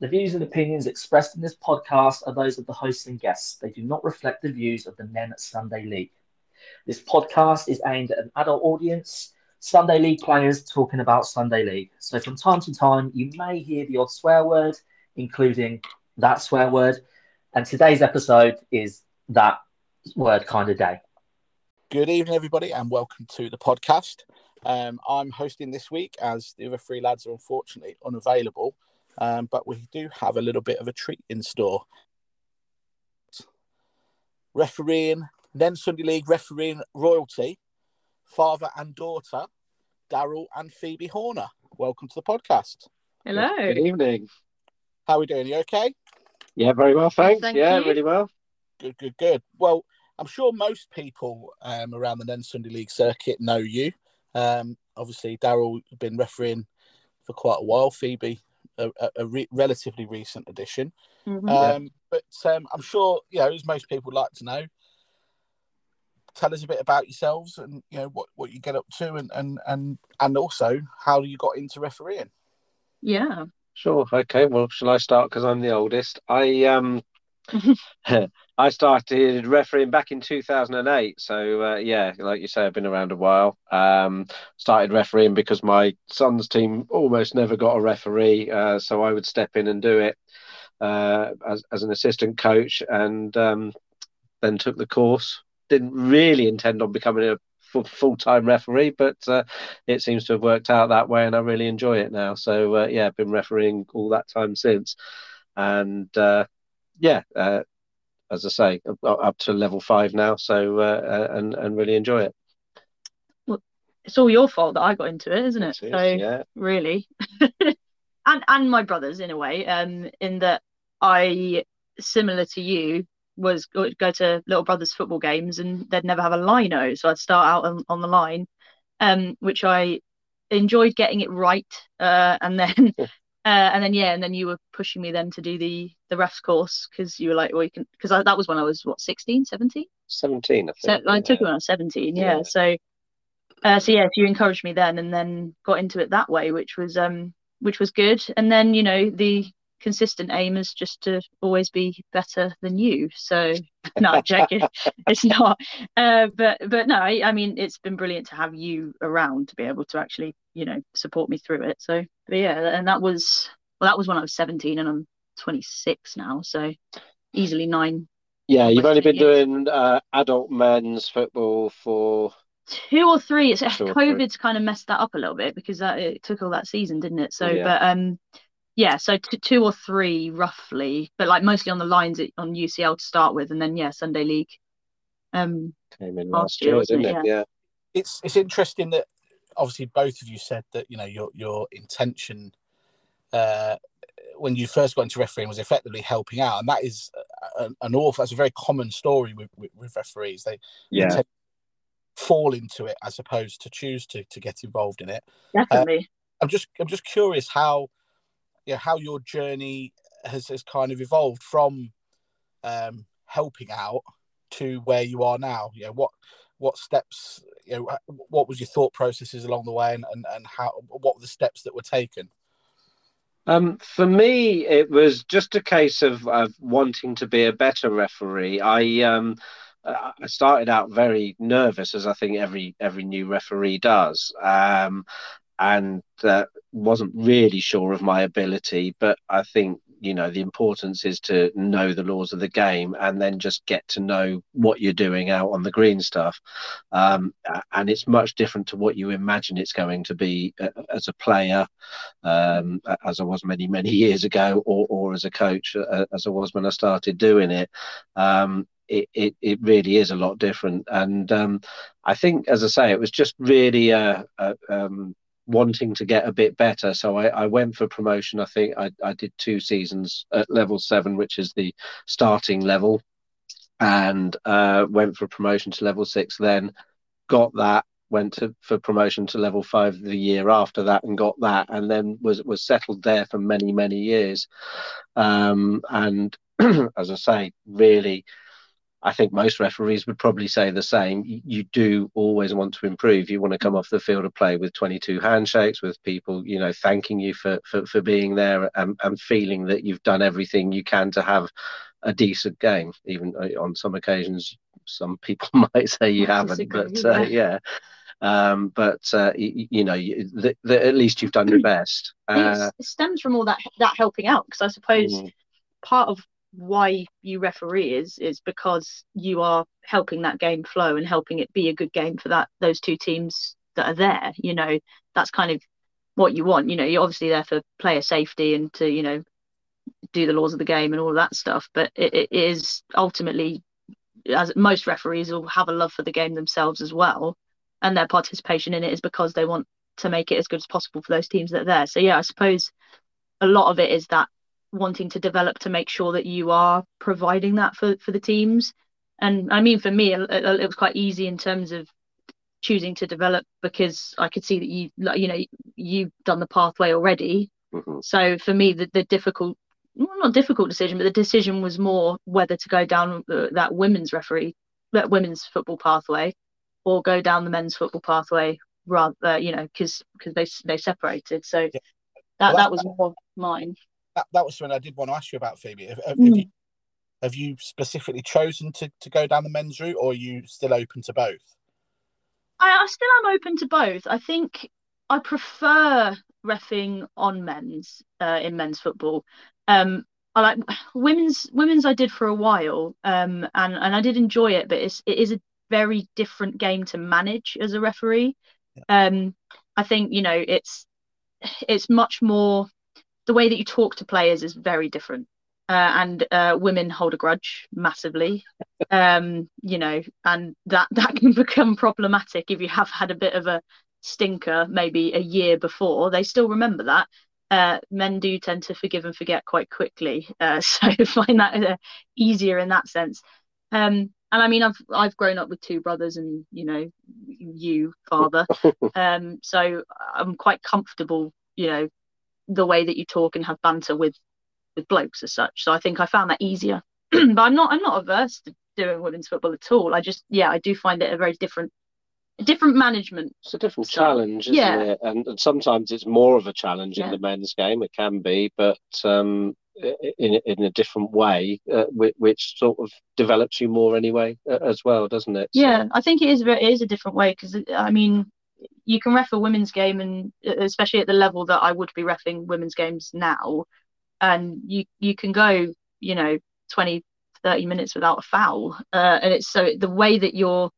The views and opinions expressed in this podcast are those of the hosts and guests. They do not reflect the views of the Nene Sunday League. This podcast is aimed at an adult audience, Sunday League players talking about Sunday League. So from time to time, you may hear the odd swear word, including that swear word. And today's episode is that word kind of day. Good evening, everybody, and welcome to the podcast. I'm hosting this week as the other three lads are unfortunately unavailable. But we do have a little bit of a treat in store. Refereeing, Nene Sunday League refereeing royalty, father and daughter, Daryl and Phoebe Horner. Welcome to the podcast. Hello. Good evening. How are we doing? You okay? Yeah, very well, thanks. Thank you. Really well. Good. Well, I'm sure most people around the Nene Sunday League circuit know you. Obviously, Daryl has been refereeing for quite a while. Phoebe, a relatively recent addition. Mm-hmm. But I'm sure, you know, as most people like to know, tell us a bit about yourselves and, you know, what you get up to and also how you got into refereeing. Yeah. Sure. Okay. Well, shall I start? Because I'm the oldest. I started refereeing back in 2008. So, yeah, like you say, I've been around a while. Started refereeing because my son's team almost never got a referee. So I would step in and do it as an assistant coach, and then took the course. Didn't really intend on becoming a full-time referee, but it seems to have worked out that way, and I really enjoy it now. So, yeah, I've been refereeing all that time since. And, as I say, up to level 5 now, so and really enjoy it. Well, it's all your fault that I got into it, isn't it? It is, so yeah. Really, and my brothers in a way, in that I, similar to you, was go to little brothers' football games and they'd never have a lino, so I'd start out on the line, which I enjoyed getting it right, and then you were pushing me then to do the refs course, because you were like, well, you can, because that was when I was, what, 16, 17? 17, I think. So, yeah. I took it when I was 17, yeah. So you encouraged me then, and then got into it that way, which was good. And then, you know, the consistent aim is just to always be better than you. So, no, I'm joking. It's not. But no, I mean, it's been brilliant to have you around to be able to actually, you know, support me through it. So, but yeah, and that was when I was 17, and I'm 26 now, so easily 9. Yeah, you've only been doing adult men's football for 2 or 3. It's COVID's kind of messed that up a little bit, because it took all that season, didn't it? So, yeah. But yeah, so 2 or 3 roughly, but like mostly on the lines on UCL to start with, and then yeah, Sunday League. Came in last year, didn't it? Yeah. It's interesting that. Obviously, both of you said that, you know, your intention when you first got into refereeing was effectively helping out, and that is that's a very common story with referees. They tend to fall into it as opposed to choose to get involved in it. Definitely. I'm just curious how your journey has kind of evolved from helping out to where you are now. You know, what steps, you know, what was your thought processes along the way, and how, what were the steps that were taken? For me, it was just a case of wanting to be a better referee. I started out very nervous, as I think every new referee does, and wasn't really sure of my ability, but I think, you know, the importance is to know the laws of the game and then just get to know what you're doing out on the green stuff. And it's much different to what you imagine it's going to be as a player, as I was many years ago, or as a coach, as I was when I started doing it. It really is a lot different. And I think, as I say, it was just really wanting to get a bit better. So I went for promotion. I think I did 2 seasons at level 7, which is the starting level, and went for promotion to level 6, then got that, went for promotion to level 5 the year after that and got that, and then was settled there for many years. And as I say, really I think most referees would probably say the same. You do always want to improve. You want to come off the field of play with 22 handshakes, with people, you know, thanking you for being there and feeling that you've done everything you can to have a decent game. Even on some occasions, some people might say you haven't, but yeah. But at least you've done your best. It stems from all that helping out, because I suppose part of why you referee is because you are helping that game flow and helping it be a good game for those two teams that are there. You know, that's kind of what you want. You know, you're obviously there for player safety and to, you know, do the laws of the game and all of that stuff, but it is ultimately, as most referees will have a love for the game themselves as well, and their participation in it is because they want to make it as good as possible for those teams that are there. So yeah, I suppose a lot of it is that wanting to develop to make sure that you are providing that for the teams. And I mean, for me, it was quite easy in terms of choosing to develop, because I could see that you've done the pathway already. Mm-hmm. So for me, the decision was more whether to go down that women's football pathway or go down the men's football pathway, rather, because they separated. So yeah. That was more mine. That was something I did want to ask you about, Phoebe. Have you specifically chosen to go down the men's route, or are you still open to both? I still am open to both. I think I prefer reffing on men's in men's football. I like women's. I did for a while, and I did enjoy it, but it is a very different game to manage as a referee. Yeah. I think it's much more. The way that you talk to players is very different, and women hold a grudge massively, and that can become problematic if you have had a bit of a stinker maybe a year before. They still remember that. Men do tend to forgive and forget quite quickly, so I find that easier in that sense. And I mean, I've grown up with two brothers, and you father, so I'm quite comfortable, the way that you talk and have banter with blokes as such. So I think I found that easier. But I'm not averse to doing women's football at all. I just, I do find it a very different management. It's a different challenge, isn't it? And sometimes it's more of a challenge in the men's game. It can be, but in a different way, which sort of develops you more anyway, as well, doesn't it? So. Yeah, I think it is a different way, because, I mean, you can ref a women's game, and especially at the level that I would be reffing women's games now, and you can go 20-30 minutes without a foul, and it's so the way that you're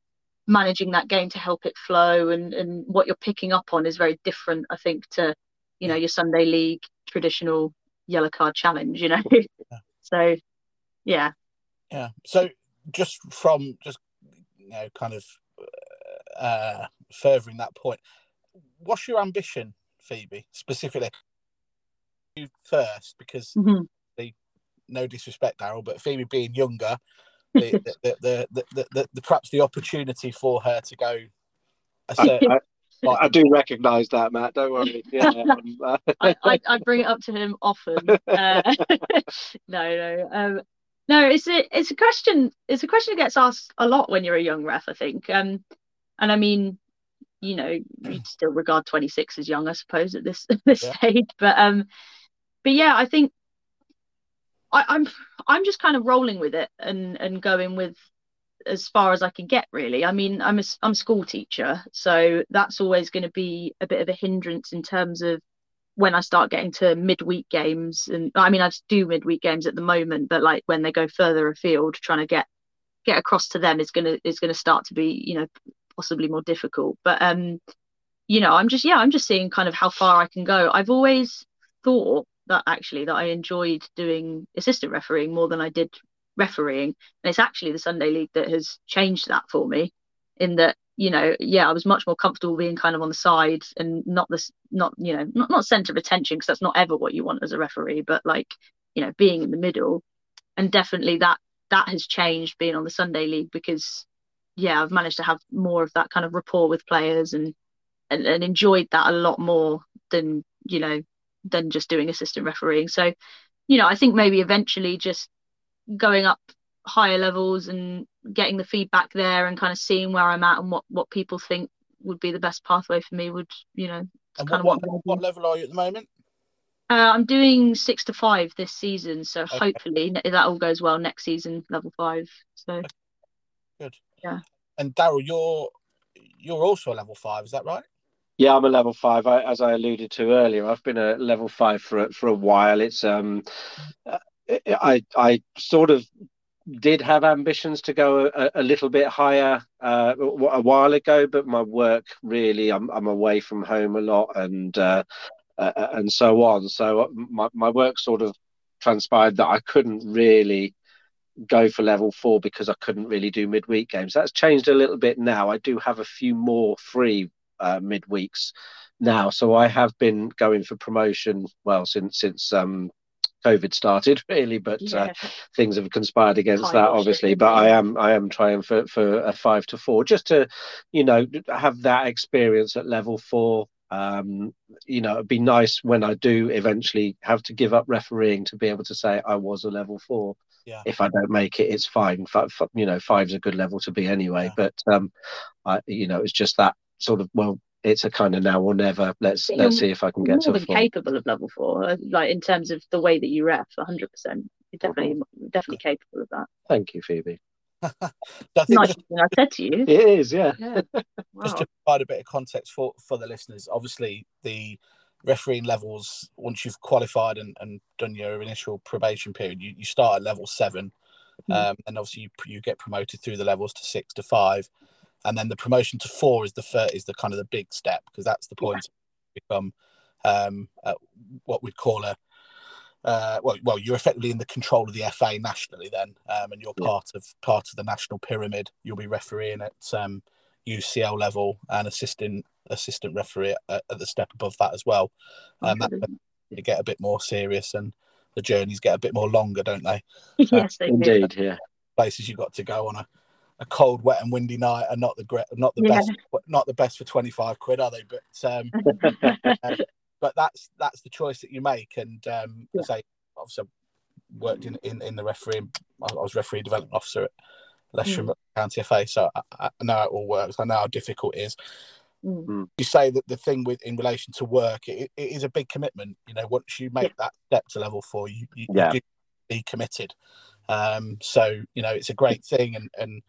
managing that game to help it flow and what you're picking up on is very different, I think, to your Sunday league traditional yellow card challenge, so yeah. So furthering that point, what's your ambition, Phoebe, specifically? You first, because no disrespect, Daryl, but Phoebe being younger, the perhaps the opportunity for her to go. I do recognise that, Matt. Don't worry. Yeah, I bring it up to him often. No. It's a question. It's a question that gets asked a lot when you're a young ref, I think. And I mean, you'd still regard 26 as young, I suppose, at this stage. But yeah, I think I'm just kind of rolling with it and going with as far as I can get, really. I mean, I'm a school teacher, so that's always going to be a bit of a hindrance in terms of when I start getting to midweek games. And I mean, I do midweek games at the moment, but like when they go further afield, trying to get across to them is going to start to be possibly more difficult. But I'm just seeing kind of how far I can go. I've always thought that I enjoyed doing assistant refereeing more than I did refereeing, and it's actually the Sunday League that has changed that for me, in that I was much more comfortable being kind of on the side and not centre of attention, because that's not ever what you want as a referee, but being in the middle. And definitely that has changed being on the Sunday League, because I've managed to have more of that kind of rapport with players and enjoyed that a lot more than just doing assistant refereeing. So, I think maybe eventually just going up higher levels and getting the feedback there and kind of seeing where I'm at and what people think would be the best pathway for me would, you know. And what level are you at the moment? I'm doing 6 to 5 this season, so okay. Hopefully that all goes well next season, level 5. So good. Yeah. And Daryl, you're also a level 5, is that right? Yeah, I'm a level 5. As I alluded to earlier, I've been a level 5 for a while. It's I sort of did have ambitions to go a little bit higher a while ago, but my work really, I'm away from home a lot and so on. So my work sort of transpired that I couldn't really go for level 4 because I couldn't really do midweek games. That's changed a little bit now. I do have a few more free midweeks now. So I have been going for promotion, well, since COVID started, really, but yeah. Things have conspired against that, obviously. But I am trying for a 5 to 4, just to, you know, have that experience at level 4. You know, it'd be nice when I do eventually have to give up refereeing to be able to say I was a level 4. Yeah. If I don't make it, it's fine. You know, 5's a good level to be anyway. Yeah. But you know, it's just that sort of well. It's a kind of now or never. Let's see if I can get to a 4. Capable of level 4, like in terms of the way that you ref, 100%. You're definitely capable of that. Thank you, Phoebe. That's nice thing I said to you. It is, yeah. Wow. Just to provide a bit of context for the listeners, obviously the refereeing levels, once you've qualified and done your initial probation period, you start at level 7, and obviously you get promoted through the levels to 6 to 5. And then the promotion to 4 is the kind of the big step, because that's the point to become what we'd call well, you're effectively in the control of the FA nationally then, and you're part of the national pyramid. You'll be refereeing at UCL level and assistant referee at the step above that as well. That's when you get a bit more serious and the journeys get a bit more longer, don't they? Yes, they do. Indeed, yeah. Places you've got to go on a cold, wet, and windy night are not the best for £25, are they? But but that's the choice that you make. And I obviously worked in the refereeing. I was referee development officer at Leicestershire County FA, so I know how it all works. I know how difficult it is. You say that the thing in relation to work, it is a big commitment. You know, once you make that step to level 4, you do be committed. So you know, it's a great thing, and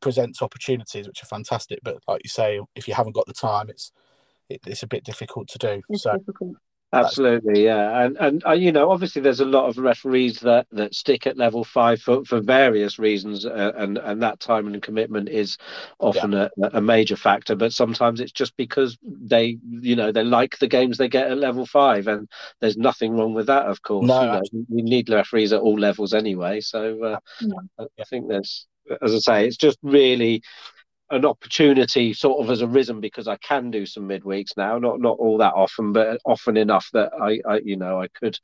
presents opportunities which are fantastic, but like you say, if you haven't got the time, it's a bit difficult to do. Absolutely, yeah, and you know, obviously there's a lot of referees that stick at level 5 for various reasons, and that time and commitment is often a major factor. But sometimes it's just because they like the games they get at level 5, and there's nothing wrong with that, of course. No, we need referees at all levels anyway. So I think there's. As I say, it's just really an opportunity sort of has arisen because I can do some midweeks now, not all that often, but often enough that I could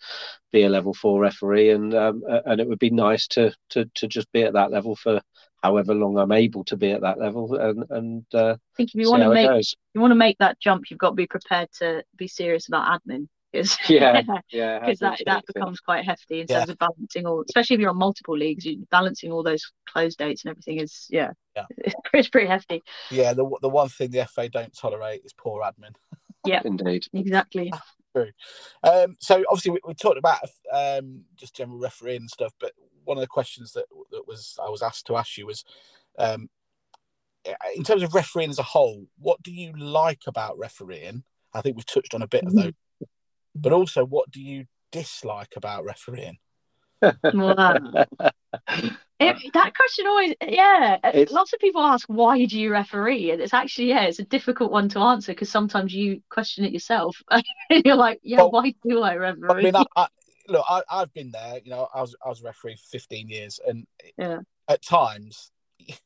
be a level 4 referee, and it would be nice to just be at that level for however long I'm able to be at that level, and I think if you want to make that jump, you've got to be prepared to be serious about admin. Because that becomes quite hefty in terms of balancing all, especially if you're on multiple leagues, you're balancing all those close dates and everything is it's pretty hefty. Yeah, the one thing the FA don't tolerate is poor admin. Yeah, indeed, exactly. True. So obviously we talked about just general refereeing and stuff, but one of the questions that I was asked to ask you was in terms of refereeing as a whole, what do you like about refereeing? I think we've touched on a bit of those. But also, what do you dislike about refereeing? That question always, lots of people ask, why do you referee? And it's actually, it's a difficult one to answer because sometimes you question it yourself. And you're like, why do I referee? I mean, I've been there. You know, I was a referee for 15 years, and at times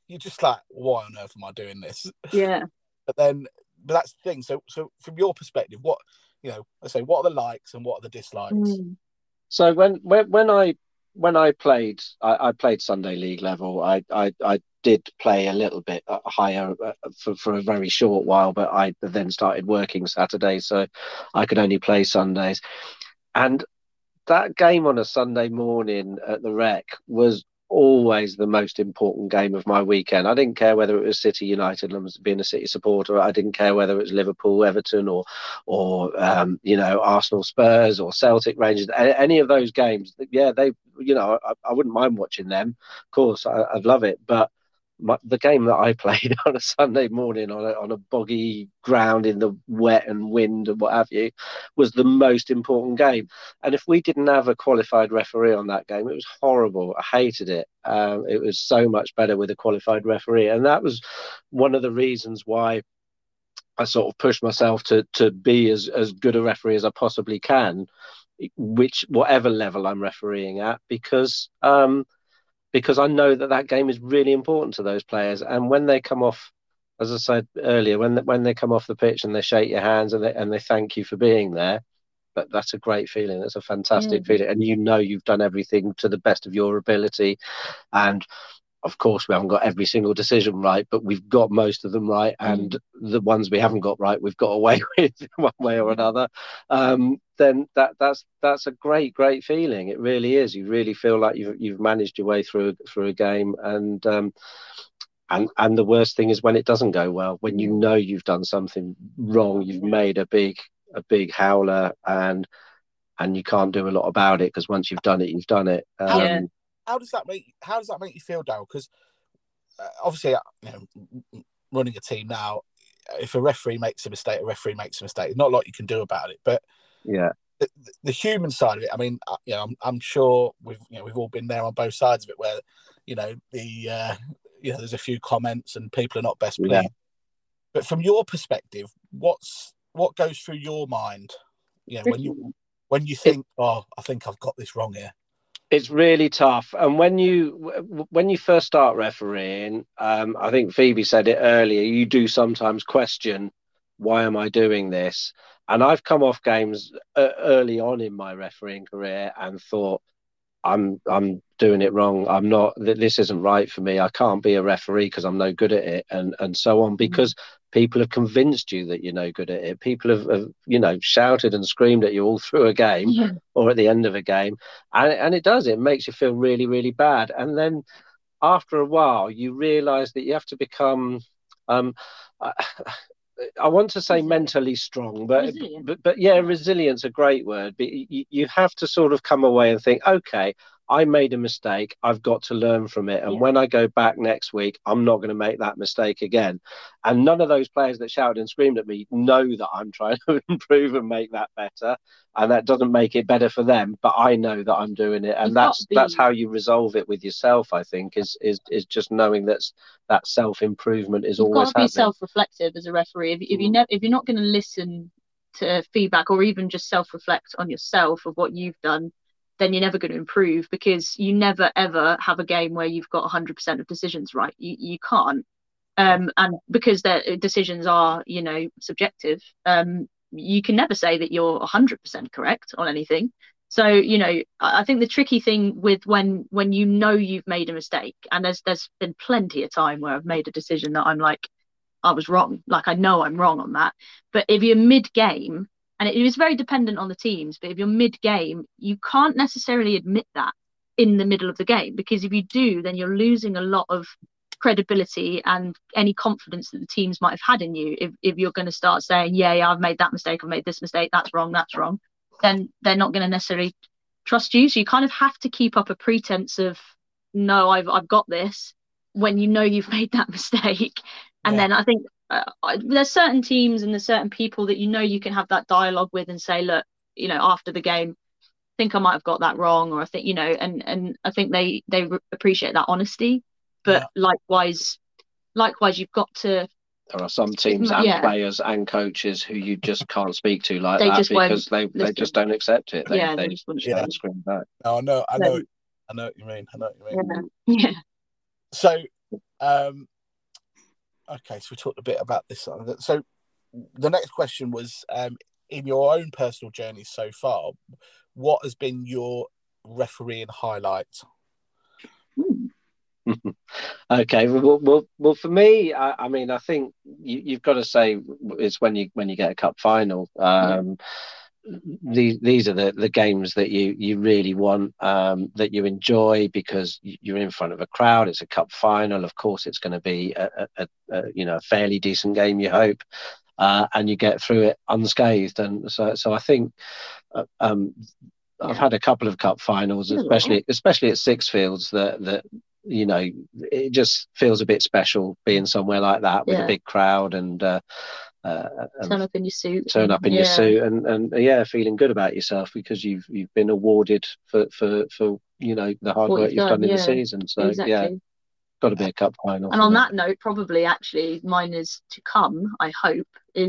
you're just like, why on earth am I doing this? Yeah. But that's the thing. So from your perspective, what are the likes and what are the dislikes? So when I played, I played Sunday league level. I did play a little bit higher for a very short while, but I then started working Saturdays, so I could only play Sundays. And that game on a Sunday morning at the Rec was always the most important game of my weekend. I didn't care whether it was City United and being a City supporter. I didn't care whether it was Liverpool, Everton, or Arsenal, Spurs, or Celtic, Rangers. Any of those games, yeah, they, you know, I wouldn't mind watching them. Of course, I'd love it, but the game that I played on a Sunday morning on a boggy ground in the wet and wind and what have you was the most important game. And if we didn't have a qualified referee on that game, it was horrible. I hated it. It was so much better with a qualified referee. And that was one of the reasons why I sort of pushed myself to be as good a referee as I possibly can, whatever level I'm refereeing at, because I know that game is really important to those players. And when they come off, as I said earlier, when they come off the pitch and they shake your hands and they thank you for being there, but that's a great feeling. That's a fantastic feeling. And you know you've done everything to the best of your ability. And of course, we haven't got every single decision right, but we've got most of them right. And the ones we haven't got right, we've got away with one way or another. Then that's a great, great feeling. It really is. You really feel like you've managed your way through a game. And the worst thing is when it doesn't go well, when you know you've done something wrong, you've made a big howler, and you can't do a lot about it, because once you've done it, you've done it. How does that make you feel, Daryl? Because obviously, running a team now, if a referee makes a mistake, There's not a lot you can do about it. But yeah, the human side of it. I mean, I'm sure we've all been there on both sides of it, where there's a few comments and people are not best pleased. Yeah. But from your perspective, what goes through your mind? When you think, oh, I think I've got this wrong here. It's really tough. And when you first start refereeing, I think Phoebe said it earlier, you do sometimes question, why am I doing this? And I've come off games early on in my refereeing career and thought, I'm doing it wrong. I'm not, this isn't right for me. I can't be a referee because I'm no good at it, and so on, because people have convinced you that you're no good at it. People have shouted and screamed at you all through a game or at the end of a game. And it makes you feel really, really bad. And then after a while, you realise that you have to become, I want to say mentally strong, but yeah, resilience, a great word. But you have to sort of come away and think, okay, I made a mistake. I've got to learn from it. And when I go back next week, I'm not going to make that mistake again. And none of those players that shouted and screamed at me know that I'm trying to improve and make that better. And that doesn't make it better for them, but I know that I'm doing it. And that's how you resolve it with yourself, I think, is just knowing that self-improvement is always happening. You've got to be self-reflective as a referee. If you're not going to listen to feedback or even just self-reflect on yourself of what you've done, then you're never going to improve, because you never ever have a game where you've got 100% of decisions right. You can't, and because their decisions are subjective. You can never say that you're 100% correct on anything. So I think the tricky thing with when you've made a mistake, and there's been plenty of time where I've made a decision that I'm like, I was wrong. Like, I know I'm wrong on that. But if you're mid game. And it was very dependent on the teams. But if you're mid-game, you can't necessarily admit that in the middle of the game, because if you do, then you're losing a lot of credibility and any confidence that the teams might have had in you. If you're going to start saying, yeah, I've made that mistake, I've made this mistake, that's wrong, then they're not going to necessarily trust you. So you kind of have to keep up a pretense of, no, I've got this, when you know you've made that mistake. And then I think... there's certain teams and there's certain people that you can have that dialogue with and say, look, after the game, I think I might have got that wrong, or I think and I think they appreciate that honesty. But likewise, you've got to. There are some teams and players and coaches who you just can't speak to like that, because they just don't accept it. They just wouldn't scream back. No, I know what you mean. Yeah. So. Okay, so we talked a bit about this. So the next question was, in your own personal journey so far, what has been your refereeing highlight? Okay, well, for me, I mean, I think you've got to say it's when you get a cup final. these are the games that you really want, that you enjoy, because you're in front of a crowd. It's a cup final. Of course, it's going to be a fairly decent game, you hope, and you get through it unscathed. And so I think I've had a couple of cup finals, especially at Sixfields, that you know, it just feels a bit special being somewhere like that with a big crowd and turn up in your suit. Turn up in your suit and feeling good about yourself because you've been awarded for you know, the hard work you've done in the season. So exactly. Got to be a cup final. And on that note, probably actually mine is to come. I hope is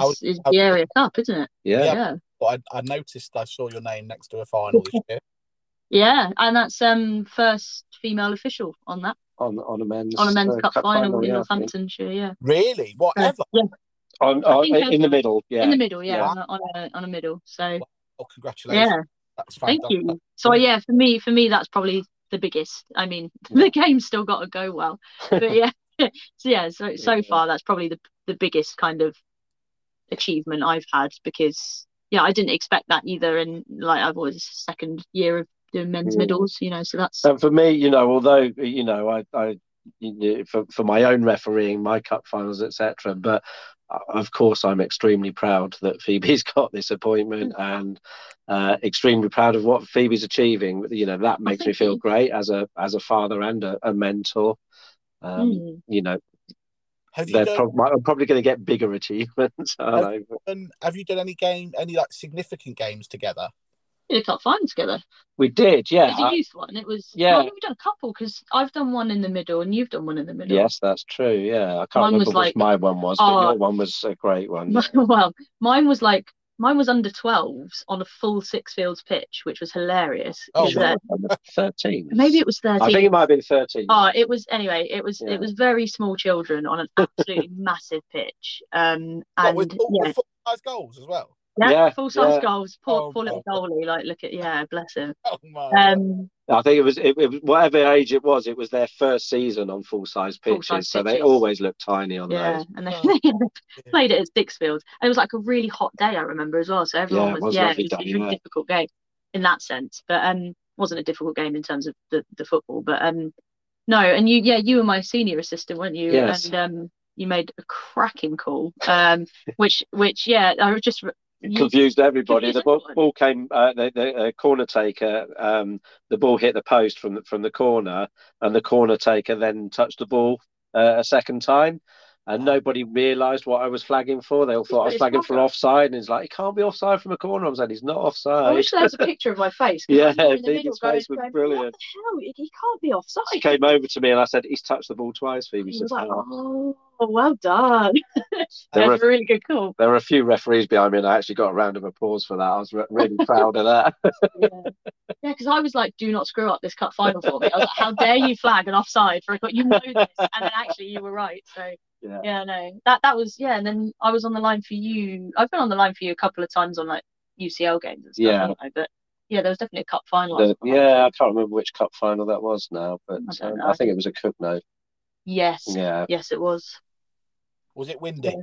the Area Cup, isn't it? Yeah. But I noticed I saw your name next to a final this year. Yeah, and that's first female official on that. On a men's cup final in Northamptonshire. Yeah. Really? Whatever. Yeah. In the middle, yeah. In the middle, yeah. On a middle. So. Well, congratulations. Yeah. That's fantastic. Thank you. So yeah, for me, that's probably the biggest. I mean, the game's still got to go well, but yeah. So far, that's probably the biggest kind of achievement I've had, because I didn't expect that either. And like, I've always second year of doing men's middles, you know. So that's. And for me, you know, although you know, I for my own refereeing, my cup finals, etc., but. Of course, I'm extremely proud that Phoebe's got this appointment, and extremely proud of what Phoebe's achieving. You know, that makes me feel great as a father and a mentor. You know, I'm probably going to get bigger achievements. Have you done any like significant games together? We did a cup final together. We did, yeah. It was a youth one. It was, no, we've done a couple, because I've done one in the middle and you've done one in the middle. Yes, that's true, yeah. I can't remember which my one was, but your one was a great one. Well, mine was under 12s on a full Sixfields pitch, which was hilarious. Oh, well, 13. Maybe it was 13. I think it might have been 13. Oh, it was, anyway, it was very small children on an absolutely massive pitch. With full-size goals as well. Yeah, full-size goals. Poor little goalie. Like, look at, bless him. Oh my. I think it was whatever age it was their first season on full-size pitches, so they always look tiny on those. Yeah, and they played it at Sixfields, and it was like a really hot day, I remember as well. So everyone it was a really difficult game in that sense, but wasn't a difficult game in terms of the football, but no, and you were my senior assistant, weren't you? Yes. And you made a cracking call, which I was just. Confused everybody. The ball came. The corner taker. The ball hit the post from the corner, and the corner taker then touched the ball a second time, and nobody realised what I was flagging for. They all thought I was flagging for offside, and he's like, "It can't be offside from a corner." I'm saying he's not offside. I wish there was a picture of my face. Phoebe's face was brilliant. What the hell? He can't be offside. She came over to me and I said, "He's touched the ball twice." Phoebe said, "Oh." Oh, well done. That's a really good call. There were a few referees behind me, and I actually got a round of applause for that. I was really proud of that. Because I was like, do not screw up this cup final for me. I was like, how dare you flag an offside for a cut? You know this. And then actually you were right. So, no. That was, and then I was on the line for you. I've been on the line for you a couple of times on, like, UCL games and stuff. Yeah. Haven't I? But, there was definitely a cup final. I can't remember which cup final that was now, but I think it was a Cogenhoe. Yes. Yeah. Yes, it was. Was it windy?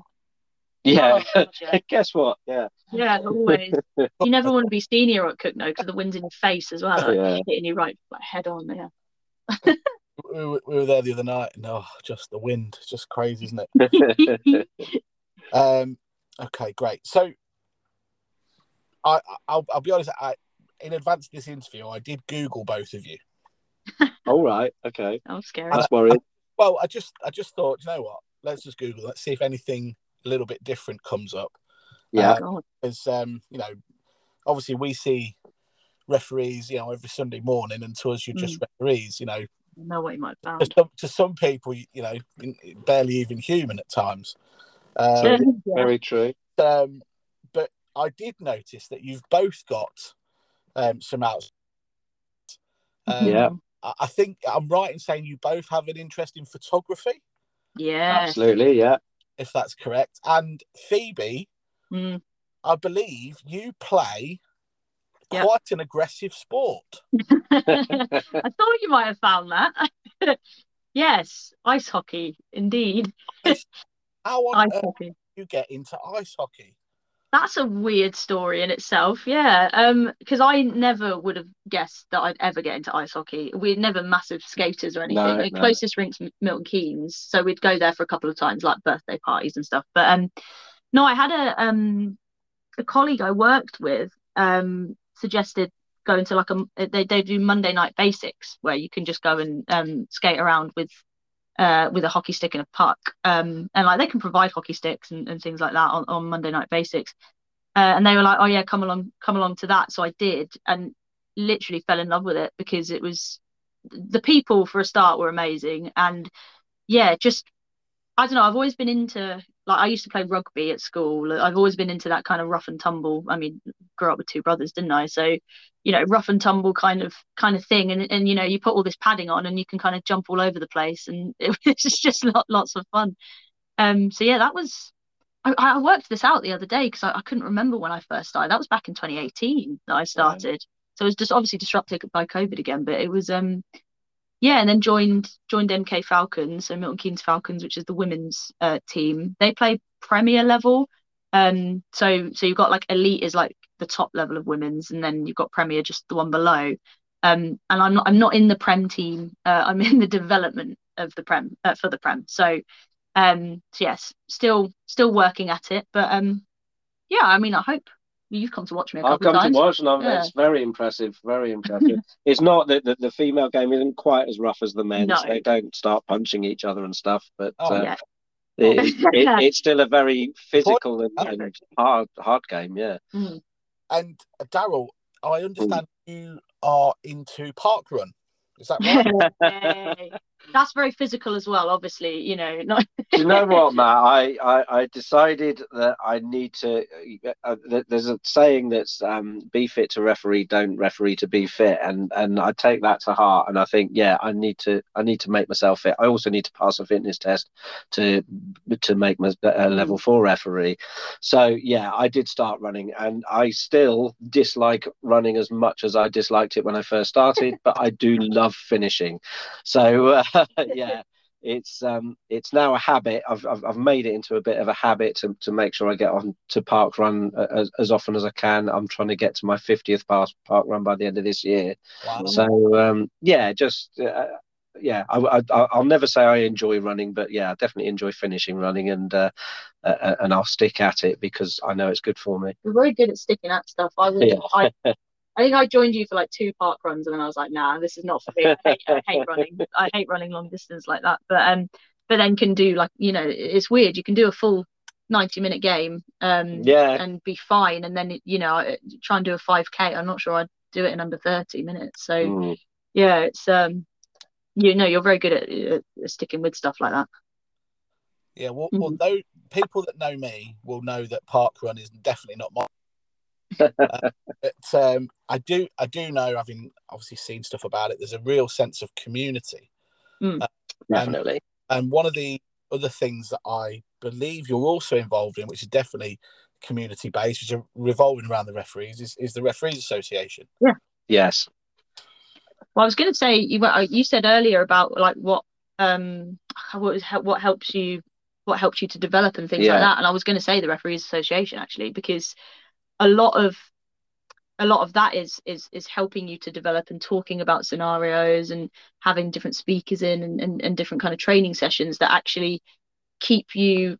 Yeah. Oh, God, guess what? Yeah. Yeah, always. You never want to be senior at Cogenhoe because the wind's in your face as well. Like, hitting you right head on. Yeah. we were there the other night. No, just the wind. Just crazy, isn't it? Okay, great. So, I'll be honest. In advance of this interview, I did Google both of you. All right. Okay. I'm scared. That's worrying. Well, I just thought, you know what? Let's just Google. Let's see if anything a little bit different comes up. Yeah, because you know, obviously we see referees, you know, every Sunday morning, and to us, you're just referees. You know, no way, might found. To some people, you know, barely even human at times. Very true. But I did notice that you've both got some outs. I think I'm right in saying you both have an interest in photography. Yeah, absolutely. Yeah, if that's correct. And Phoebe, I believe you play quite an aggressive sport. I thought you might have found that. Yes, ice hockey, indeed. How on earth did you get into ice hockey? That's a weird story in itself, yeah. Because I never would have guessed that I'd ever get into ice hockey. We're never massive skaters or anything. The closest rink's Milton Keynes, so we'd go there for a couple of times, like birthday parties and stuff. But no, I had a colleague I worked with suggested going to like they do Monday night basics where you can just go and skate around with a hockey stick and a puck, and like they can provide hockey sticks and things like that on Monday night basics, and they were like, oh yeah, come along to that. So I did, and literally fell in love with it, because it was, the people for a start were amazing, and yeah, just, I don't know, I've always been into, like, I used to play rugby at school. I've always been into that kind of rough and tumble. I mean, grew up with two brothers, didn't I? So, you know, rough and tumble kind of thing. And you know, you put all this padding on and you can kind of jump all over the place, and it's just lots of fun. So yeah, that was, I worked this out the other day, because I couldn't remember when I first started. That was back in 2018 that I started. Right. So it was just obviously disrupted by COVID again, but it was, yeah, and then joined MK Falcons, so Milton Keynes Falcons, which is the women's team. They play Premier level, so you've got like elite is like the top level of women's, and then you've got Premier, just the one below. And I'm not in the Prem team. I'm in the development of the Prem for the Prem. So yes, still working at it, but yeah, I mean, I hope. You've come to watch me. I've come to watch, and it's very impressive. Very impressive. It's not that the female game isn't quite as rough as the men's. No. They don't start punching each other and stuff, but it's still a very physical and hard game. Yeah. Mm. And Daryl, I understand you are into parkrun. Is that right? Yay. That's very physical as well, obviously, you know. Do you know what, Matt? I decided that I need to... there's a saying that's be fit to referee, don't referee to be fit. And I take that to heart. And I think, yeah, I need to make myself fit. I also need to pass a fitness test to make my level 4 referee. So, yeah, I did start running. And I still dislike running as much as I disliked it when I first started. But I do love finishing, so yeah, it's now a habit. I've made it into a bit of a habit to make sure I get on to park run as often as I can. I'm trying to get to my 50th park run by the end of this year. Wow. So yeah, just yeah, I'll never say I enjoy running, but yeah, I definitely enjoy finishing running, and I'll stick at it because I know it's good for me. You're very good at sticking at stuff. I think I joined you for like 2 park runs, and then I was like, nah, this is not for me. I hate running. I hate running long distance like that. But then can do, like, you know, it's weird. You can do a full 90-minute game and be fine. And then, you know, try and do a 5K. I'm not sure I'd do it in under 30 minutes. So, yeah, it's, you know, you're very good at sticking with stuff like that. Yeah, well, those people that know me will know that park run is definitely not my... but I do know, having obviously seen stuff about it, there's a real sense of community. Definitely. And one of the other things that I believe you're also involved in, which is definitely community based, which are revolving around the referees, is the Referees Association. Yeah. Yes. Well, I was going to say, you said earlier about like what helps you to develop and things like that, and I was going to say the Referees Association actually, because a lot of that is helping you to develop and talking about scenarios and having different speakers in and different kind of training sessions that actually keep you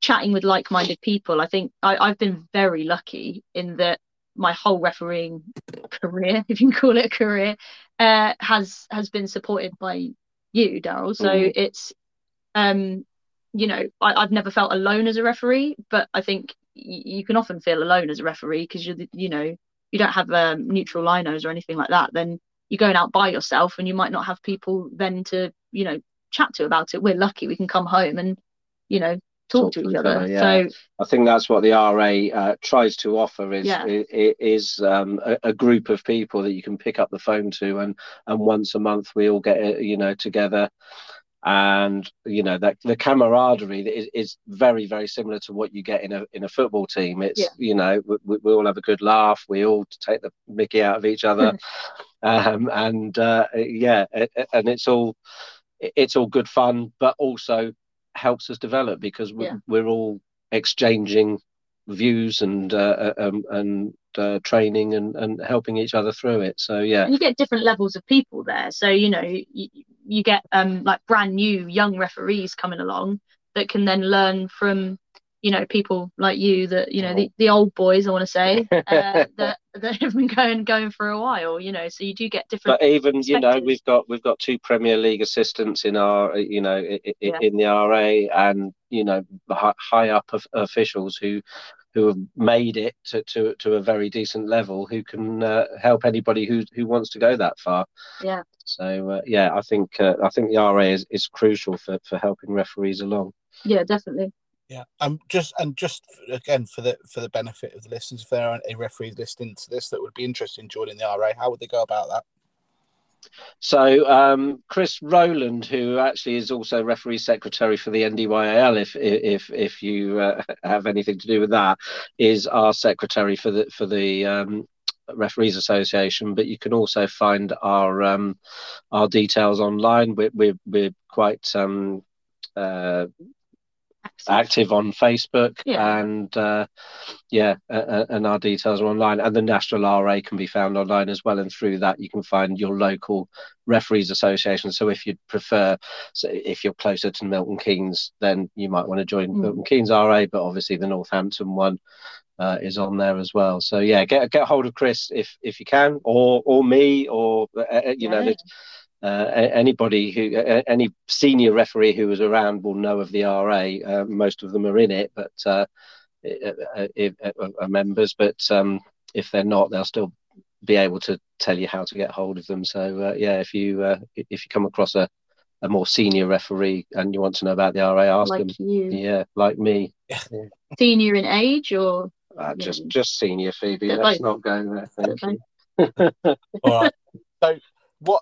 chatting with like-minded people. I think I've been very lucky in that my whole refereeing career, if you can call it a career, has been supported by you, Daryl. So it's, you know, I've never felt alone as a referee, but I think you can often feel alone as a referee because you don't have neutral linos or anything like that. Then you're going out by yourself, and you might not have people then to chat to about it. We're lucky; we can come home and talk to each other. Yeah. So I think that's what the RA tries to offer is a group of people that you can pick up the phone to, and once a month we all get together. And that the camaraderie is very, very similar to what you get in a football team. It's we all have a good laugh, we all take the mickey out of each other, and it's all good fun, but also helps us develop because we're all exchanging reviews and training and helping each other through it. So yeah, and you get different levels of people there. So you know, you get like brand new young referees coming along that can then learn from, you know, people like you that, you know, the old boys, I want to say, that have been going for a while, you know, so you do get different. But even, you know, we've got two Premier League assistants in our, you know, in the RA, and, you know, high up officials who have made it to a very decent level, who can help anybody who wants to go that far. Yeah. So yeah, I think the RA is crucial for helping referees along. Yeah, definitely. Yeah, just again, for the benefit of the listeners, if there aren't any referees listening to this that would be interested in joining the RA, how would they go about that? So Chris Rowland, who actually is also referee secretary for the NDYAL, if you have anything to do with that, is our secretary for the Referees Association. But you can also find our details online. We're quite active on Facebook, and our details are online, and the National RA can be found online as well, and through that you can find your local Referees Association. So if you'd prefer, if you're closer to Milton Keynes, then you might want to join Milton Keynes RA, but obviously the Northampton one is on there as well. So yeah, get hold of Chris if you can, or me, or you know, yeah. Anybody who, any senior referee who was around will know of the RA. Most of them are in it, but are members. But if they're not, they'll still be able to tell you how to get hold of them. So yeah, if you come across a more senior referee and you want to know about the RA, ask them. You. Yeah, like me. Yeah. Senior in age, or just senior, Phoebe. Let's not go there. Thank you. All right.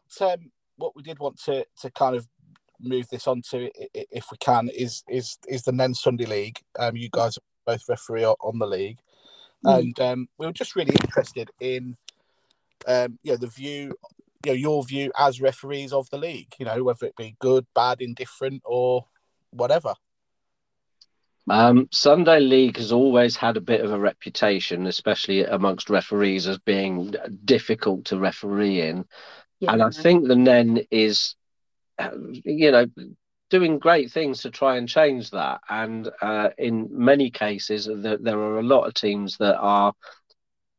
So what we did want to kind of move this on to, if we can, is the Nene Sunday League. You guys are both referee on the league, and we were just really interested in you know, the view, you know, your view as referees of the league. You know, whether it be good, bad, indifferent, or whatever. Sunday League has always had a bit of a reputation, especially amongst referees, as being difficult to referee in. Yeah. And I think the Nene is, you know, doing great things to try and change that. And in many cases, there are a lot of teams that are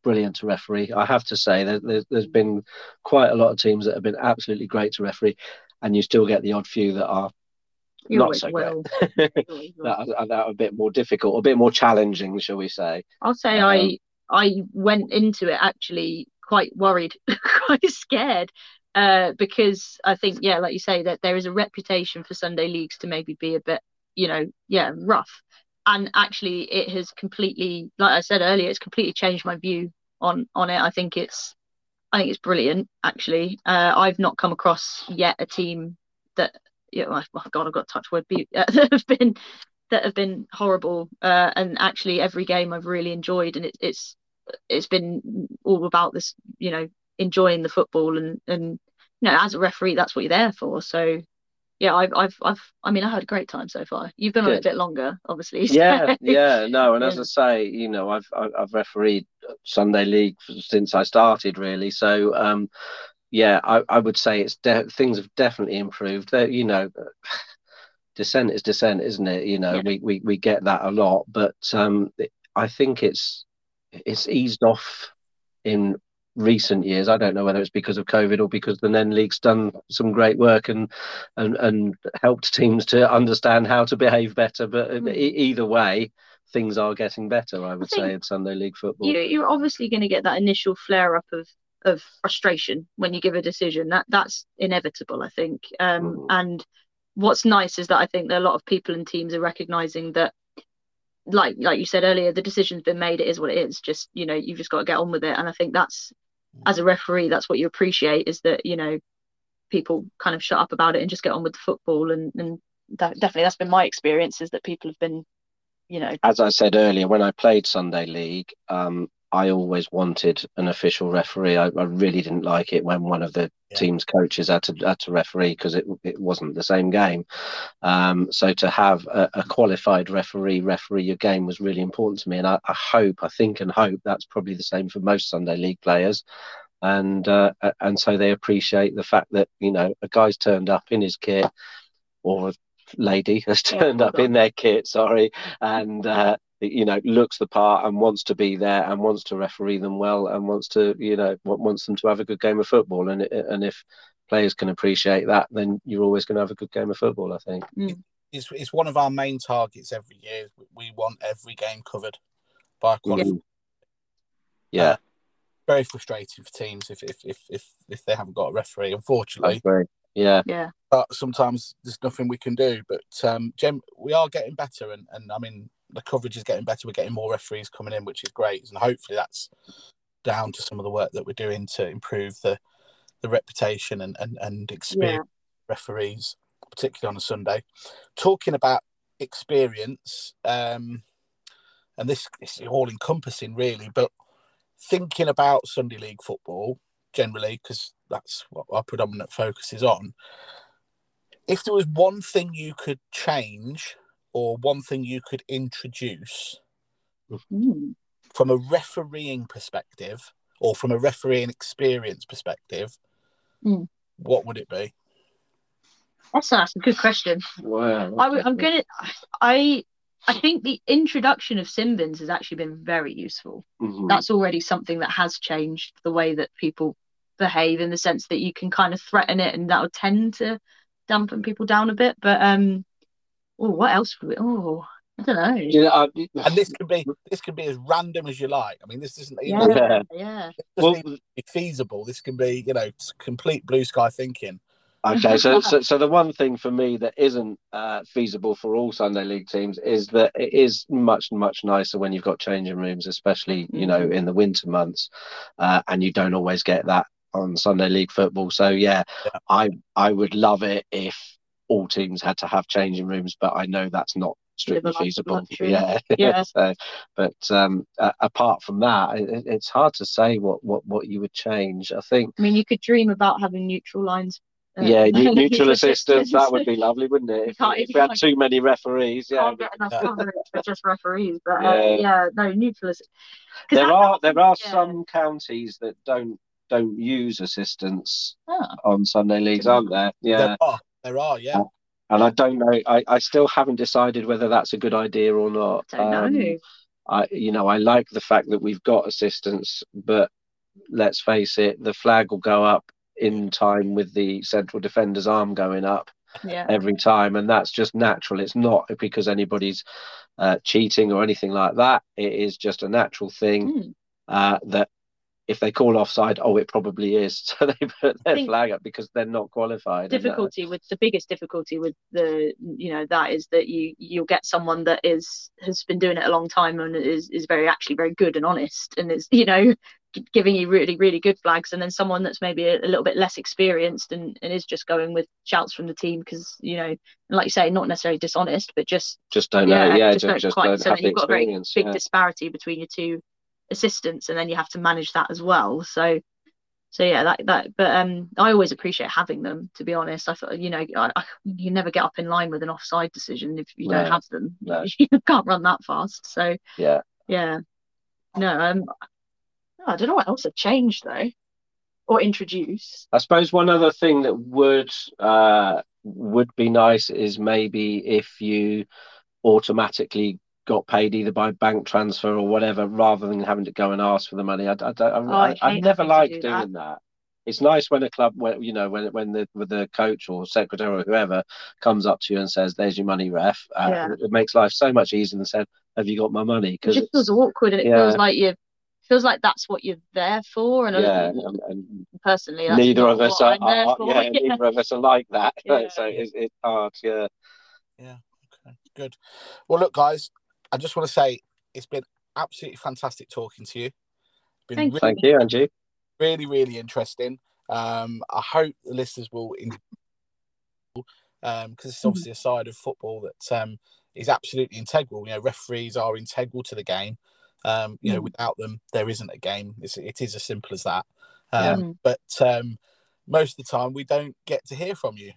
brilliant to referee. I have to say that there's been quite a lot of teams that have been absolutely great to referee, and you still get the odd few that are not so well. Great. that are a bit more difficult, a bit more challenging, shall we say. I'll say I went into it actually quite worried, quite scared, because I think, yeah, like you say, that there is a reputation for Sunday leagues to maybe be a bit, you know, yeah, rough. And actually it has completely, like I said earlier, it's completely changed my view on it. I think it's brilliant, actually. I've not come across yet a team that, you know, oh God, I've got touch wood, that have been horrible. And actually every game I've really enjoyed, and it's been all about this, you know, enjoying the football, and you know, as a referee, that's what you're there for. So yeah, I had a great time so far. You've been on it a bit longer, obviously. So. Yeah, no, and as I say, you know, I've refereed Sunday League since I started, really. So yeah, I would say it's things have definitely improved. They're, you know, dissent is dissent, isn't it? You know, we get that a lot, but I think it's eased off in recent years. I don't know whether it's because of COVID or because the Nene League's done some great work and helped teams to understand how to behave better. But either way, things are getting better, I would say, in Sunday League football. You're obviously going to get that initial flare-up of frustration when you give a decision. That's inevitable, I think. And what's nice is that I think that a lot of people and teams are recognising that, like you said earlier, the decision's been made, it is what it is. Just, you know, you've just got to get on with it. And I think that's, as a referee, that's what you appreciate, is that, you know, people kind of shut up about it and just get on with the football. And that, definitely, that's been my experience, is that people have been, you know. As I said earlier, when I played Sunday League, I always wanted an official referee. I really didn't like it when one of the team's coaches had to referee, because it wasn't the same game. So to have a qualified referee your game was really important to me. And I think that's probably the same for most Sunday League players. And so they appreciate the fact that, you know, a guy's turned up in his kit, or a lady has turned up in their kit, sorry, and you know, looks the part and wants to be there and wants to referee them well and wants them to have a good game of football. And if players can appreciate that, then you're always going to have a good game of football, I think. It's one of our main targets every year. We want every game covered by a qualifier. Yeah. Very frustrating for teams if they haven't got a referee, unfortunately. Yeah. But sometimes there's nothing we can do. But, Jim, we are getting better. And I mean, the coverage is getting better. We're getting more referees coming in, which is great. And hopefully that's down to some of the work that we're doing to improve the reputation and experience referees, particularly on a Sunday. Talking about experience, and this is all encompassing really, but thinking about Sunday League football generally, because that's what our predominant focus is on, if there was one thing you could change or one thing you could introduce from a refereeing perspective or from a refereeing experience perspective, what would it be? That's a good question. Wow. I think the introduction of sin bins has actually been very useful. That's already something that has changed the way that people behave, in the sense that you can kind of threaten it and that will tend to dampen people down a bit. But what else would we? I don't know. And this could be as random as you like. I mean, this isn't even feasible. This can be, you know, complete blue sky thinking. Okay, so the one thing for me that isn't feasible for all Sunday League teams is that it is much, much nicer when you've got changing rooms, especially, you know, in the winter months, and you don't always get that on Sunday League football. So, I would love it if all teams had to have changing rooms, but I know that's not strictly feasible. So, but apart from that, it's hard to say what you would change, I think. I mean, you could dream about having neutral lines. Neutral assistants, that would be lovely, wouldn't it? If we had too many referees, can't get enough coverage for just referees, but neutral assistants. There are some counties that don't use assistants on Sunday leagues, aren't there? There are. And I don't know. I still haven't decided whether that's a good idea or not. I don't know. I like the fact that we've got assistants, but let's face it, the flag will go up in time with the central defender's arm going up every time, and that's just natural. It's not because anybody's cheating or anything like that. It is just a natural thing that if they call offside, it probably is, so they put their flag up because they're not qualified. The biggest difficulty is that you'll get someone that has been doing it a long time and is very good and honest and is, you know, giving you really, really good flags, and then someone that's maybe a little bit less experienced and is just going with shouts from the team because, you know, like you say, not necessarily dishonest, but just don't know. You've got a very big disparity between your two assistants, and then you have to manage that as well. But I always appreciate having them, to be honest. I thought, you know, you never get up in line with an offside decision if you don't have them. No. You can't run that fast. So I don't know what else to change though, or introduce. I suppose one other thing that would be nice is maybe if you automatically got paid either by bank transfer or whatever, rather than having to go and ask for the money. I never liked doing that. It's nice when a club, when the coach or secretary or whoever comes up to you and says, "There's your money, ref." It makes life so much easier than saying, "Have you got my money?" Because it just feels awkward, and it feels like you're. Feels like that's what you're there for, and personally, that's neither of us are like that. Yeah. So it's hard. Yeah. Okay. Good. Well, look, guys, I just want to say it's been absolutely fantastic talking to you. Thank you, Andrew. Really, really interesting. I hope the listeners will enjoy, because it's obviously a side of football that is absolutely integral. You know, referees are integral to the game. You know, without them, there isn't a game. It is as simple as that. But most of the time, we don't get to hear from you.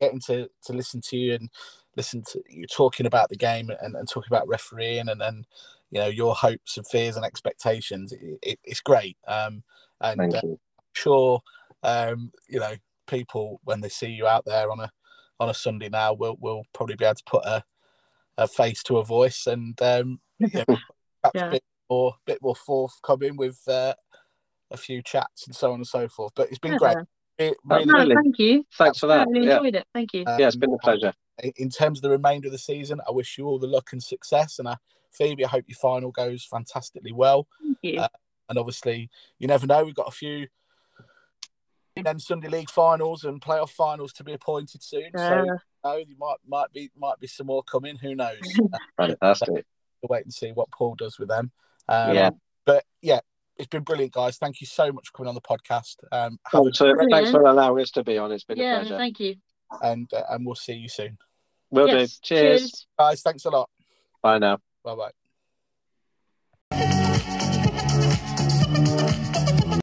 Getting to listen to you and listen to you talking about the game and talking about refereeing and you know, your hopes and fears and expectations, it's great. And I'm sure, you know, people, when they see you out there on a Sunday now, will probably be able to put a face to a voice and you know, perhaps a bit more forthcoming with a few chats and so on and so forth. But it's been great. Really, thank you. Thanks for that. I really enjoyed it. Thank you. It's been a pleasure. In terms of the remainder of the season, I wish you all the luck and success. And Phoebe, I hope your final goes fantastically well. Thank you. And obviously, you never know. We've got a few Nene Sunday League finals and playoff finals to be appointed soon. So you know, there might be some more coming. Who knows? Fantastic. We'll wait and see what Paul does with them. But yeah. It's been brilliant, guys. Thank you so much for coming on the podcast. Thanks for allowing us to be on. It's been a pleasure. Thank you. And we'll see you soon. Will do. Cheers. Guys, thanks a lot. Bye now. Bye-bye.